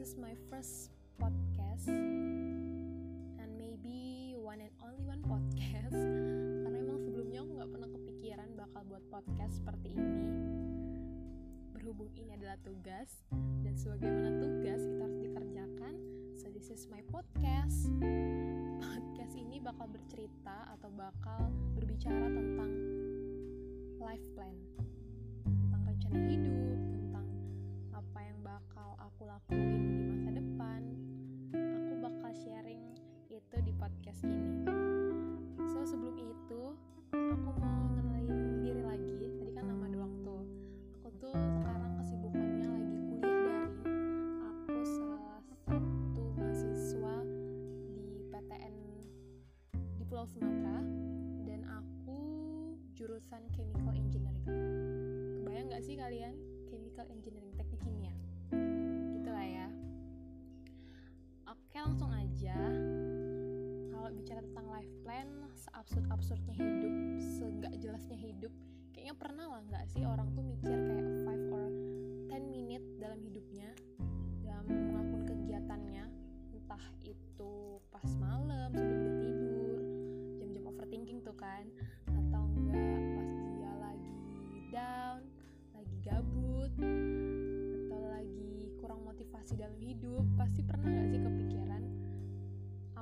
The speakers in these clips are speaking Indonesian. is my first podcast and maybe one and only one podcast, karena emang sebelumnya aku gak pernah kepikiran bakal buat podcast seperti ini. Berhubung ini adalah tugas, dan sebagaimana tugas kita harus dikerjakan, so this is my podcast. Podcast ini bakal bercerita atau bakal berbicara tentang life plan, tentang rencana hidup, tentang apa yang bakal aku lakuin di masa depan. Aku bakal sharing itu di podcast ini. So sebelum itu, aku mau ngenalin diri lagi. Tadi kan nama doang tuh. Aku tuh sekarang kesibukannya lagi kuliah daring. Aku salah satu mahasiswa di PTN di Pulau Sumatera, dan aku jurusan Chemical Engineering. Kebayang gak sih kalian? Chemical Engineering, teknik kimia. Gitulah ya. Oke, langsung aja. Kalau bicara tentang life plan, seabsurd-absurdnya hidup, segak jelasnya hidup, kayaknya pernah lah gak sih orang tuh mikir kayak 5 or 10 minute dalam hidupnya, dalam melakukan kegiatannya, entah itu pas malam sebelum dia tidur, jam-jam overthinking tuh kan, atau enggak pas dia lagi down, lagi gabut, atau lagi kurang motivasi dalam hidup. Pasti pernah gak sih kepikiran?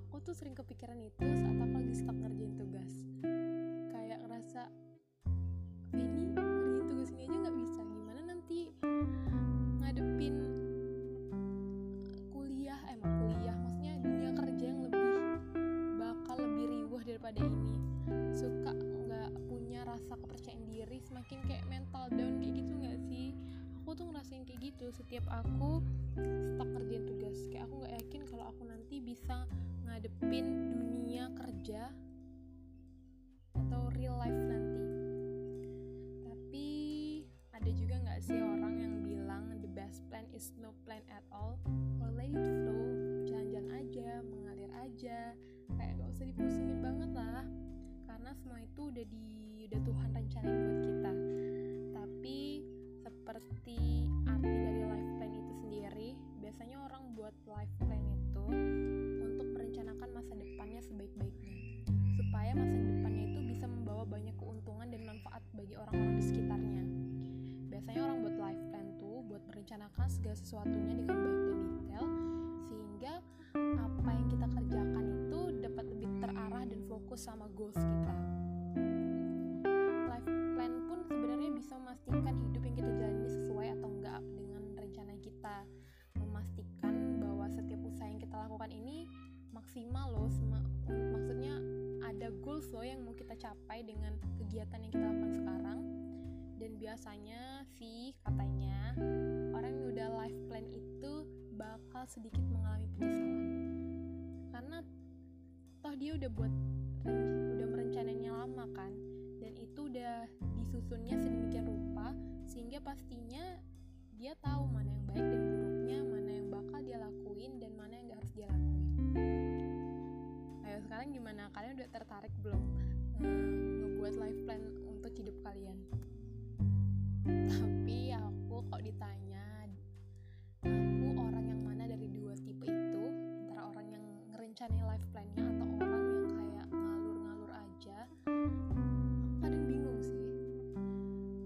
Aku tuh sering kepikiran itu saat aku lagi stuck ngerjain tugas. Kayak ngerasa ini ngerjain tugas ini aja gak bisa, gimana nanti ngadepin kuliah, maksudnya dunia kerja yang lebih bakal lebih riuh daripada ini. Suka gak punya rasa kepercayaan diri, semakin kayak mental down kayak gitu gak sih? Aku tuh ngerasain kayak gitu setiap aku stuck ngerjain tugas. Kayak aku gak yakin kalau aku nanti bisa ngadepin dunia kerja atau real life nanti. Tapi ada juga gak sih orang yang bilang the best plan is no plan at all, or let it flow, jalan-jalan aja, mengalir aja, kayak gak usah dipusingin banget lah, karena semua itu udah Tuhan rencanain buat kita. Tapi seperti arti dari life plan itu sendiri, biasanya orang buat life plan itu untuk merencanakan masa depannya sebaik-baiknya, supaya masa depannya itu bisa membawa banyak keuntungan dan manfaat bagi orang-orang di sekitarnya. Biasanya orang buat life plan tuh buat merencanakan segala sesuatunya dengan baik dan detail, sehingga apa yang kita kerjakan itu dapat lebih terarah dan fokus sama goals kita. Life plan pun sebenarnya bisa memastikan hidup yang kita jalani sesuai atau enggak dengan rencana kita, memastikan bahwa setiap usaha yang kita lakukan ini maksimal loh, maksudnya ada goals loh yang mau kita capai dengan kegiatan yang kita lakukan sekarang. Dan biasanya sih katanya orang yang udah life plan itu bakal sedikit mengalami penyesalan, karena toh dia udah merencananya lama kan, dan itu udah disusunnya sedemikian rupa sehingga pastinya dia tahu mana yang baik dan buruknya, mana yang bakal dia lakuin dan mana yang gak harus dia lakuin. Ayo sekarang gimana, kalian udah tertarik belum ngebuat life plan untuk hidup kalian? Tapi aku kok ditanya, aku orang yang mana dari dua tipe itu, antara orang yang ngerencanain life plan-nya atau orang yang kayak ngalur-ngalur aja, aku kadang bingung sih.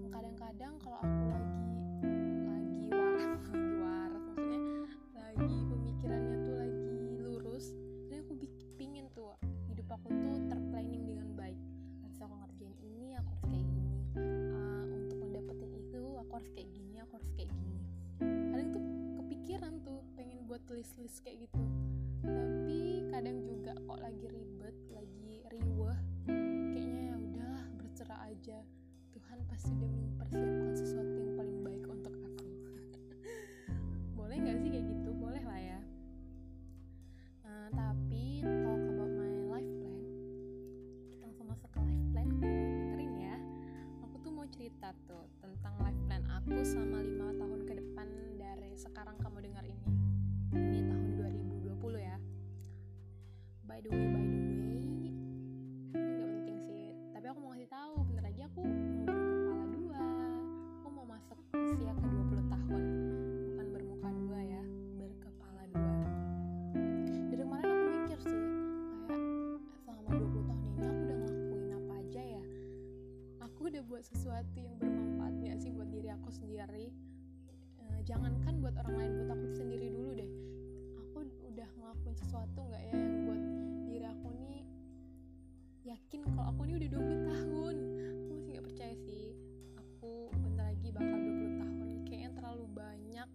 Kadang-kadang kalau aku lagi waras, maksudnya lagi pemikirannya tuh lagi lurus, jadi aku pingin tuh hidup aku tuh terplanning dengan baik. Harus aku ngerjain ini, aku harus kayak gini, untuk mendapetin itu aku harus kayak gini, aku harus kayak gini. Kadang tuh kepikiran tuh pengen buat list-list kayak gitu. Tapi kadang juga kok lagi ribet, lagi riweh, kayaknya ya udahlah berserah aja, Tuhan pasti udah mempersiapkan sesuatu yang paling baik untuk aku. Boleh gak sih kayak gitu? Boleh lah ya. Tapi talk about my life plan, kita langsung masuk ke life plan. Dengerin ya, aku tuh mau cerita tuh tentang life plan aku sama 5 tahun ke depan dari sekarang kamu dengar ini. Ini tahun 2020 ya. By the way, gak penting sih, tapi aku mau ngasih tahu, bener aja aku mau berkepala 2, aku mau masuk usia ke 20 tahun, bukan bermuka 2 ya, berkepala jangankan buat orang lain, buat aku sendiri dulu deh, aku udah ngelakuin sesuatu nggak ya yang buat diri aku nih yakin kalau aku nih udah 20 tahun. Aku masih nggak percaya sih, aku bentar lagi bakal 20 tahun. Kayaknya terlalu banyak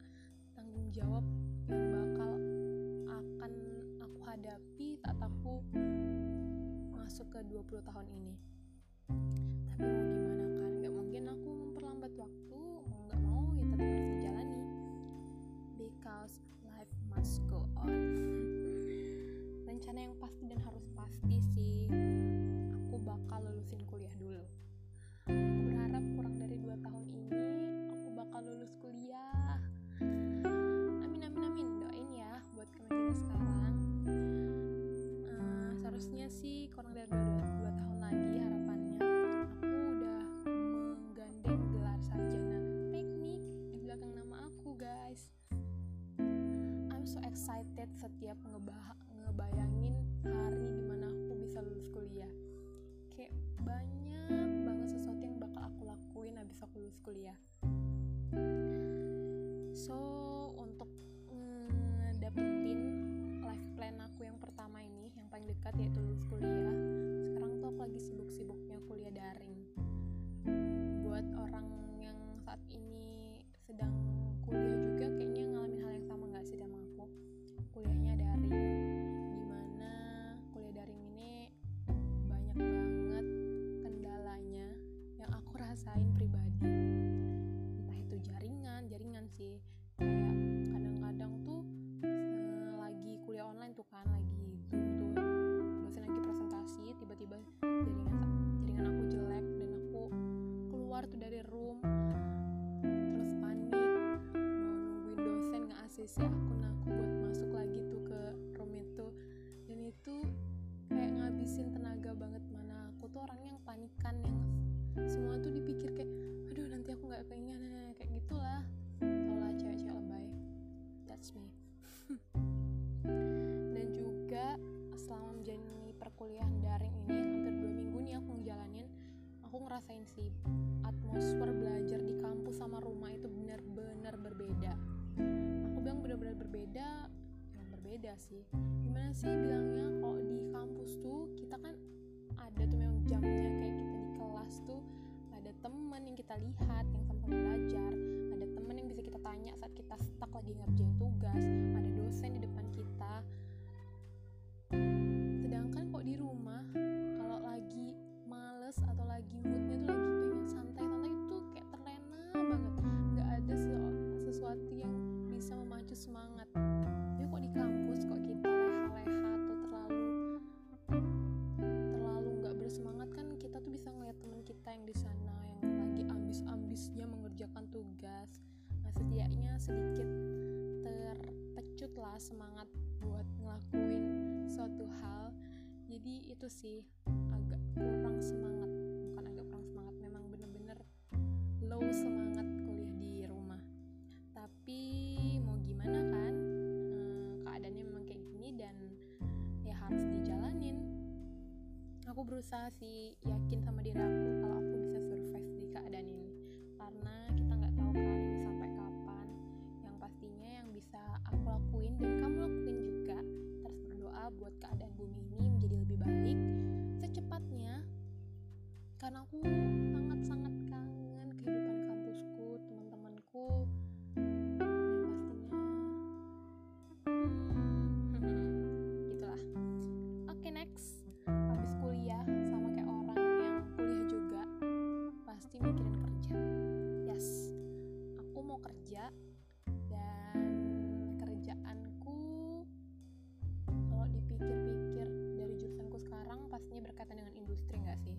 tanggung jawab yang bakal akan aku hadapi saat aku masuk ke 20 tahun ini. Tapi mau gimana kan, nggak mungkin aku memperlambat waktu, mau nggak mau ya tetap harus dijalani, because life must go on. Rencana yang pasti dan harus pasti sih, aku bakal lulusin kuliah dulu. Aku berharap kurang dari 2 tahun ini aku bakal lulus kuliah. Amin, doain ya buat kemajuan sekarang. Seharusnya sih kurang dari 2 tahun lagi harapannya aku udah menggandeng gelar sarjana teknik di belakang nama aku, guys. I'm so excited setiap ngebayangin hari dimana aku bisa lulus kuliah. Kayak banyak banget sesuatu yang bakal aku lakuin abis aku lulus kuliah. So untuk dapetin life plan aku yang pertama ini, yang paling dekat, yaitu lulus kuliah. Sekarang tuh aku lagi sibuk-sibuknya kuliah daring. Buat orang yang saat ini sedang kuliah juga kayaknya ngalamin hal yang sama gak sih sama aku? Kuliahnya daring, dimana kuliah daring ini banyak banget kendalanya yang aku rasain pribadi. Entah itu jaringan sih, kayak kadang-kadang tuh lagi kuliah online tuh kan, lagi Zoom tuh dosen lagi presentasi, tiba-tiba jaringan aku jelek dan aku keluar tuh dari room, terus panik, mau nungguin dosen nge-ACC akun aku buat masuk lagi tuh ke room itu. Dan itu kayak ngabisin tenaga banget, mana aku tuh orangnya yang panikan, yang semua tuh dipikir kayak aduh nanti aku gak keinginan, kayak gitulah. Taulah cewek-cewek lebay, that's me. Dan juga selama menjalani perkuliahan daring ini hampir 2 minggu nih aku ngejalanin, aku ngerasain sih atmosfer belajar di kampus sama rumah itu benar-benar berbeda. Aku bilang benar-benar berbeda, yang berbeda sih. Gimana sih bilangnya, kalau di kampus tuh kita kan ada tuh memang jamnya, kayak kita di kelas tuh ada teman yang kita lihat yang sama-sama belajar, ada teman yang bisa kita tanya saat kita stuck lagi ngerjain tugas, ada dosen di depan kita. Sedangkan kok di rumah kalau lagi males atau lagi moodnya tuh lagi pengen santai-santai itu kayak terlena banget, nggak ada sesuatu yang bisa memacu semangat. Ya kok di kampus kok kita leha-leha atau terlalu nggak bersemangat kan, kita tuh bisa ngeliat teman kita yang di sana yang lagi ambis-ambisnya mengerjakan tugas. Nah setidaknya sedikit terpecut lah semangat buat ngelakuin suatu hal. Jadi itu sih agak kurang semangat, bukan agak kurang semangat, memang bener-bener low semangat kuliah di rumah. Tapi mau gimana kan, keadaannya memang kayak gini dan ya harus dijalanin. Aku berusaha sih yakin sama diri aku kalau aku bisa survive di keadaan ini, karena kita nggak tahu kan ini sampai kapan. Yang pastinya yang bisa aku lakuin dan kamu lakuin juga, terus berdoa buat keadaan bumi ini menjadi lebih baik secepatnya, karena aku sangat-sangat kangen kehidupan kampusku, teman-temanku, dan pastinya gitulah. Oke, next, habis kuliah sama kayak orang yang kuliah juga pasti mikirin kerja. Yes, aku mau kerja dan kerjaanku kalau dipikir-pikir dari jurusanku sekarang pastinya berkaitan dengan industri nggak sih?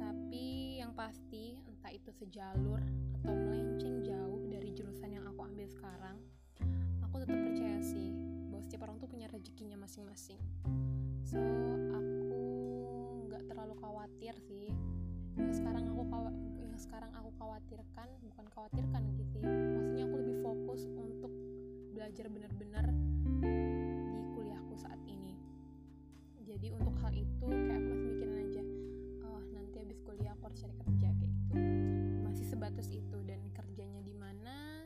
Tapi yang pasti entah itu sejalur atau melenceng jauh dari jurusan yang aku ambil sekarang, aku tetap percaya sih bahwa setiap orang tuh punya rezekinya masing-masing. So aku nggak terlalu khawatir sih. Yang sekarang aku khawatirkan, bukan khawatirkan gitu, maksudnya aku lebih fokus untuk belajar benar-benar di kuliahku saat ini. Jadi untuk hal itu kayak aku masih mikirin aja, oh nanti habis kuliah aku harus cari kerja kayak gitu, masih sebatas itu. Dan kerjanya di mana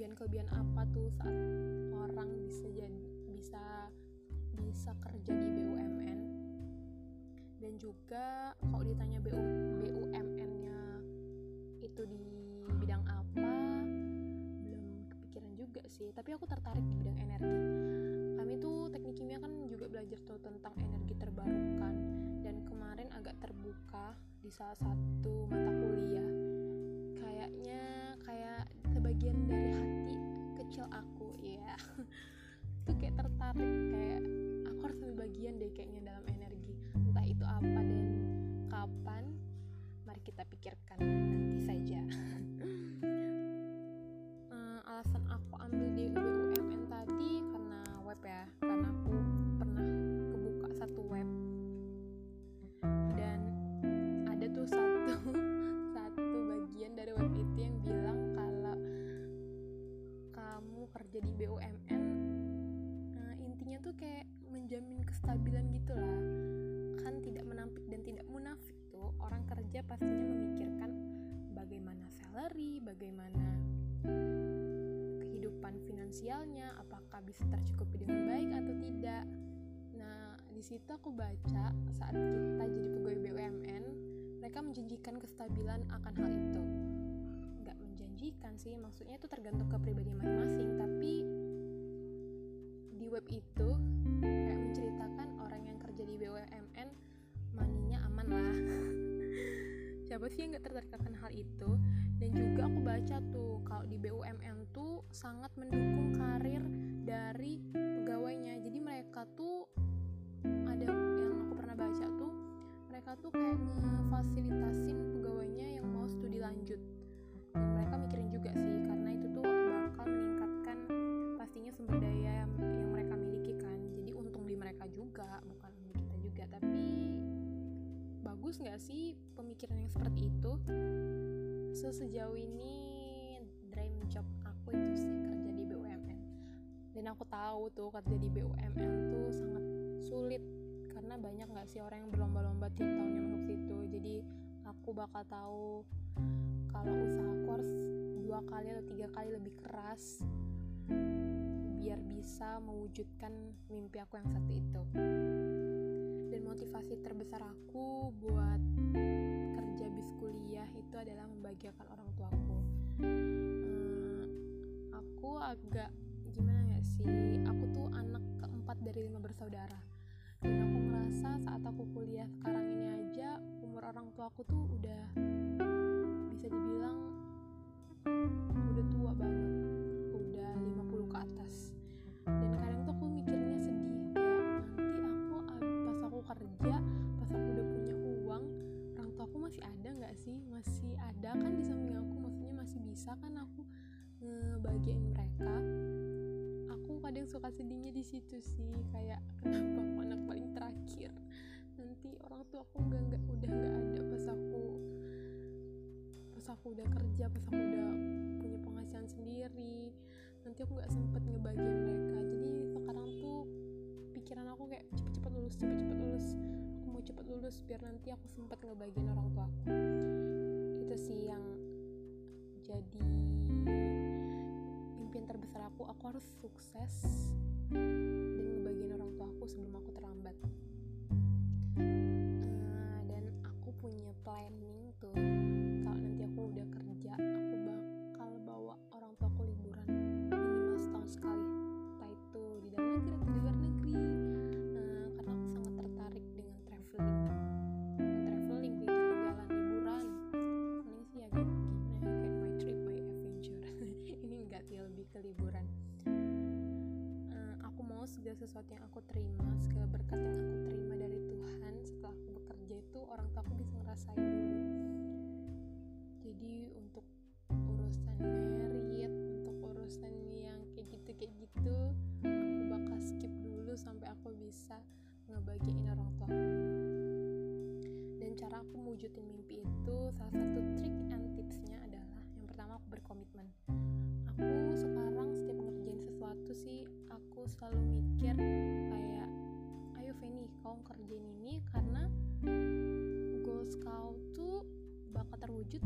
kelebihan-kelebihan apa tuh saat orang bisa kerja di BUMN. Dan juga kalau ditanya BUMN-nya itu di bidang apa, belum kepikiran juga sih, tapi aku tertarik di bidang energi. Kami tuh teknik kimia kan juga belajar tuh tentang energi terbarukan, dan kemarin agak terbuka di salah satu mata kuliah. Kayaknya kayak sebagian dari hati kecil aku ya, itu kayak tertarik, kayak aku harus ambil bagian deh kayaknya dalam energi, entah itu apa dan kapan mari kita pikirkan nanti saja. Alasan aku ambil di BUMN tadi karena web ya, karena aku pernah kebuka satu web dan ada tuh satu bagian dari web itu yang bilang kalau kamu kerja di BUMN intinya tuh kayak menjamin kestabilan gitulah, kan tidak menampik dan tidak munafik tuh orang kerja pastinya memikirkan bagaimana salary, bagaimana kehidupan finansialnya, apakah bisa tercukupi dengan baik atau tidak. Nah, di situ aku baca saat kita jadi pegawai BUMN, mereka menjanjikan kestabilan akan hal itu. Nggak menjanjikan sih, maksudnya itu tergantung kepribadian masing-masing, tapi di web itu kayak menceritakan orang yang kerja di BUMN maninya aman lah. Siapa sih yang gak tertarik akan hal itu? Dan juga aku baca tuh kalau di BUMN tuh sangat mendukung karir dari pegawainya. Jadi mereka tuh, ada yang aku pernah baca tuh, mereka tuh kayak ngefasilitasin pegawainya yang mau studi lanjut. Dan mereka mikirin juga sih, karena itu tuh bakal meningkatkan pastinya sumber daya yang mereka miliki kan. Jadi untung di mereka juga, bukan di kita juga. Tapi bagus gak sih pemikiran yang seperti itu? So, sejauh ini dream job aku itu sih kerja di BUMN. Dan aku tahu tuh kerja di BUMN tuh sangat sulit, karena banyak gak sih orang yang berlomba-lomba tiap tahunnya masuk situ. Jadi aku bakal tahu kalau usaha aku harus 2 kali atau 3 kali lebih keras biar bisa mewujudkan mimpi aku yang satu itu. Dan motivasi terbesar aku buat kerja bis kuliah itu adalah membahagiakan orang tuaku. Aku agak gimana ya sih, aku tuh anak keempat dari 5 bersaudara, dan aku ngerasa saat aku kuliah sekarang ini aja umur orang tuaku tuh udah bisa dibilang udah tua banget, udah 50 ke atas. Dan kadang tuh aku mikirnya sedih, kerja pas aku udah punya uang, orang tua aku masih ada nggak sih? Masih ada kan di samping aku, maksudnya masih bisa kan aku ngebahagiain mereka. Aku kadang suka sedihnya di situ sih, kayak kenapa aku anak paling terakhir, nanti orang tua aku udah nggak ada pas aku udah kerja, pas aku udah punya penghasilan sendiri, nanti aku nggak sempet ngebahagiain mereka. Jadi sekarang tuh pikiran aku kayak cepet-cepet lulus, aku mau cepet lulus biar nanti aku sempat ngebahagiain orang tua aku. Itu sih yang jadi impian terbesar aku harus sukses dan ngebahagiain orang tua aku sebelum aku terlambat. Dan aku punya planning tuh, kalau nanti aku udah kerja, aku bakal bawa orang tua aku liburan minimal setahun sekali, entah itu di dalam negeri atau di luar negeri. Traveling, jalan-jalan, liburan, paling sih agak gimana ya, kayak my trip, my adventure. Ini enggak sih, lebih ke liburan. Aku mau segala sesuatu yang aku terima, segala berkat yang aku terima dari Tuhan setelah aku bekerja itu orang tua aku bisa ngerasain dulu. Jadi untuk urusan merit, untuk urusan yang kayak gitu, aku bakal skip dulu sampai aku bisa ngebagiin orang tua aku. Dan cara aku mewujudin mimpi itu, salah satu trik and tipsnya adalah yang pertama, aku berkomitmen. Aku sekarang setiap ngerjain sesuatu sih, aku selalu mikir kayak, ayo Feni, kau ngerjain ini karena goals kau tuh bakal terwujud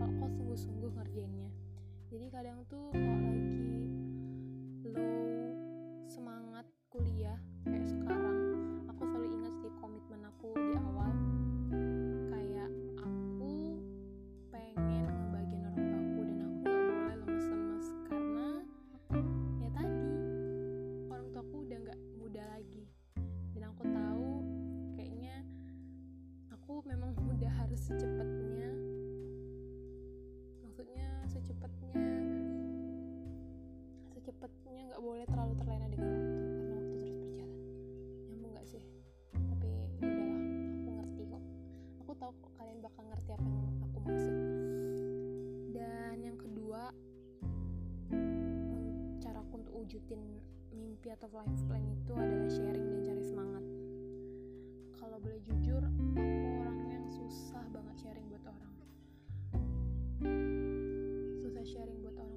kalau kau sungguh-sungguh ngerjainnya. Jadi kadang tuh kalau lagi low semangat kuliah kayak sekarang, aku selalu ingat di komitmen aku di awal, kayak aku pengen ngebagiin orang tua aku dan aku gak boleh lemes-lemes karena ya tadi orang tua aku udah gak muda lagi dan aku tahu kayaknya aku memang udah harus secepatnya nggak boleh terlalu terlena dengan waktu karena waktu terus berjalan. Nyambung nggak sih? Tapi udahlah, aku ngerti kok. Aku tahu kok kalian bakal ngerti apa yang aku maksud. Dan yang kedua, cara aku untuk wujudin mimpi atau life plan itu adalah sharing dan cari semangat. Kalau boleh jujur, aku orangnya yang susah banget sharing buat orang. Maksudnya susah sharing ke orang.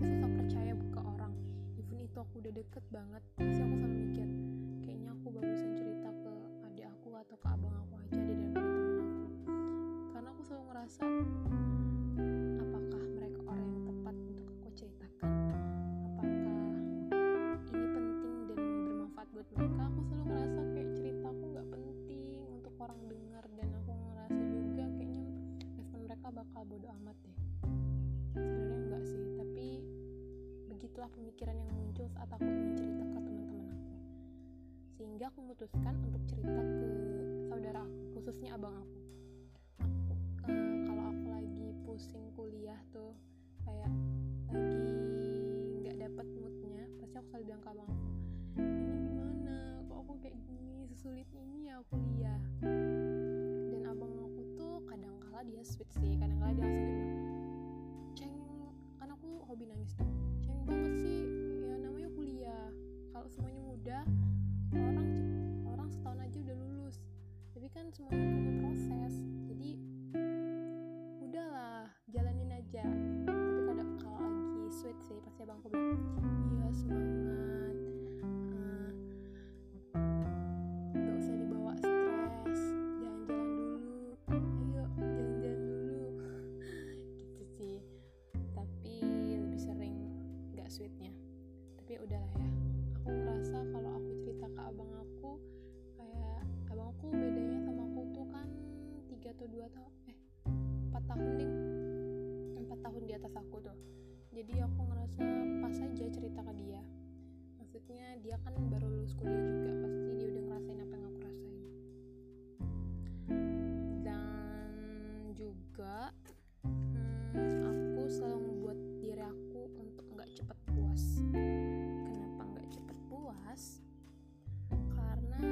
Aku susah percaya ke orang. Even itu aku udah deket banget, pasti aku selalu mikir kayaknya aku bagusan cerita ke adik aku atau ke abang aku aja deh daripada temen aku. Karena aku selalu ngerasa apakah mereka orang yang tepat untuk aku ceritakan, apakah ini penting dan bermanfaat buat mereka. Aku selalu ngerasa kayak cerita aku gak penting untuk orang dengar, dan aku ngerasa juga kayaknya respon mereka bakal bodo amat deh. Sebenarnya enggak sih, tapi begitulah pemikiran yang muncul saat aku ingin cerita ke teman-teman aku, sehingga aku memutuskan untuk cerita ke saudara aku, khususnya abang aku. Kalau aku lagi pusing kuliah tuh, kayak lagi nggak dapet moodnya, pasti aku selalu bilang ke abang aku, ini gimana kok aku kayak gini, sesulit ini ya kuliah. Dan abang aku tuh kadang-kala dia sweet sih, kadang-kala dia langsung bilang, hobi nangis tuh, ceng banget sih, ya namanya kuliah. Kalau semuanya mudah, orang setahun aja udah lulus. Tapi kan semuanya punya proses, jadi udahlah jalanin aja. Tapi kadang kalau lagi sweet sih, pasti abangku bilang, iya semangat, gak usah dibawa stres, jalan-jalan dulu, ayo jalan-jalan dulu, gitu sih. Tapi sering gak sweetnya, tapi udahlah ya. Aku ngerasa kalau aku cerita ke abang aku, kayak abang aku bedanya sama aku tuh kan 4 tahun di atas aku tuh, jadi aku ngerasa pas aja cerita ke dia. Maksudnya dia kan baru lulus kuliah juga, pasti dia udah ngerasain apa yang aku rasain. Dan juga aku selalu membuat diri aku cepat puas. Kenapa nggak cepat puas? Karena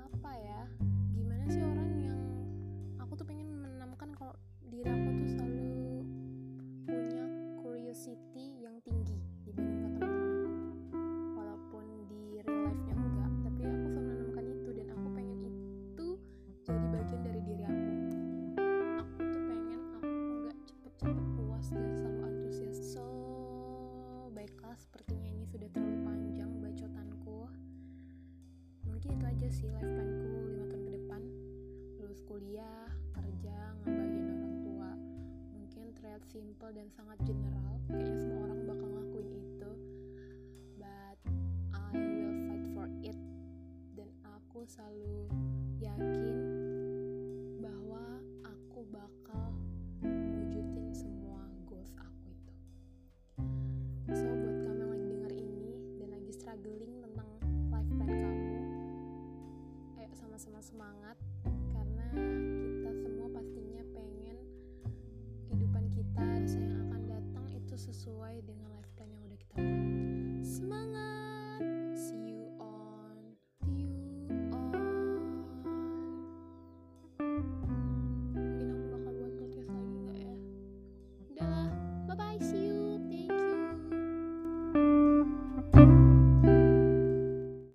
apa ya? Gimana sih orang yang aku tuh pengen menanamkan kalau diri aku tuh selalu punya curiosity yang tinggi dibandingkan teman-teman aku. Walaupun di real life-nya enggak, tapi aku selalu menanamkan itu dan aku pengen itu jadi bagian dari diri aku. Aku tuh pengen aku nggak cepet-cepet puas dan selalu sepertinya ini sudah terlalu panjang bacotanku. Mungkin itu aja sih life planku 5 tahun ke depan. Lulus kuliah, kerja, ngebagiin orang tua. Mungkin terlihat simple dan sangat general, kayaknya semua orang bakal ngelakuin itu. But I will fight for it. Dan aku selalu yakin bahwa aku bakal wujudin semua goals aku itu. So buat kamu yang lagi denger ini dan lagi struggling tentang life plan kamu, ayo sama-sama semangat, karena kita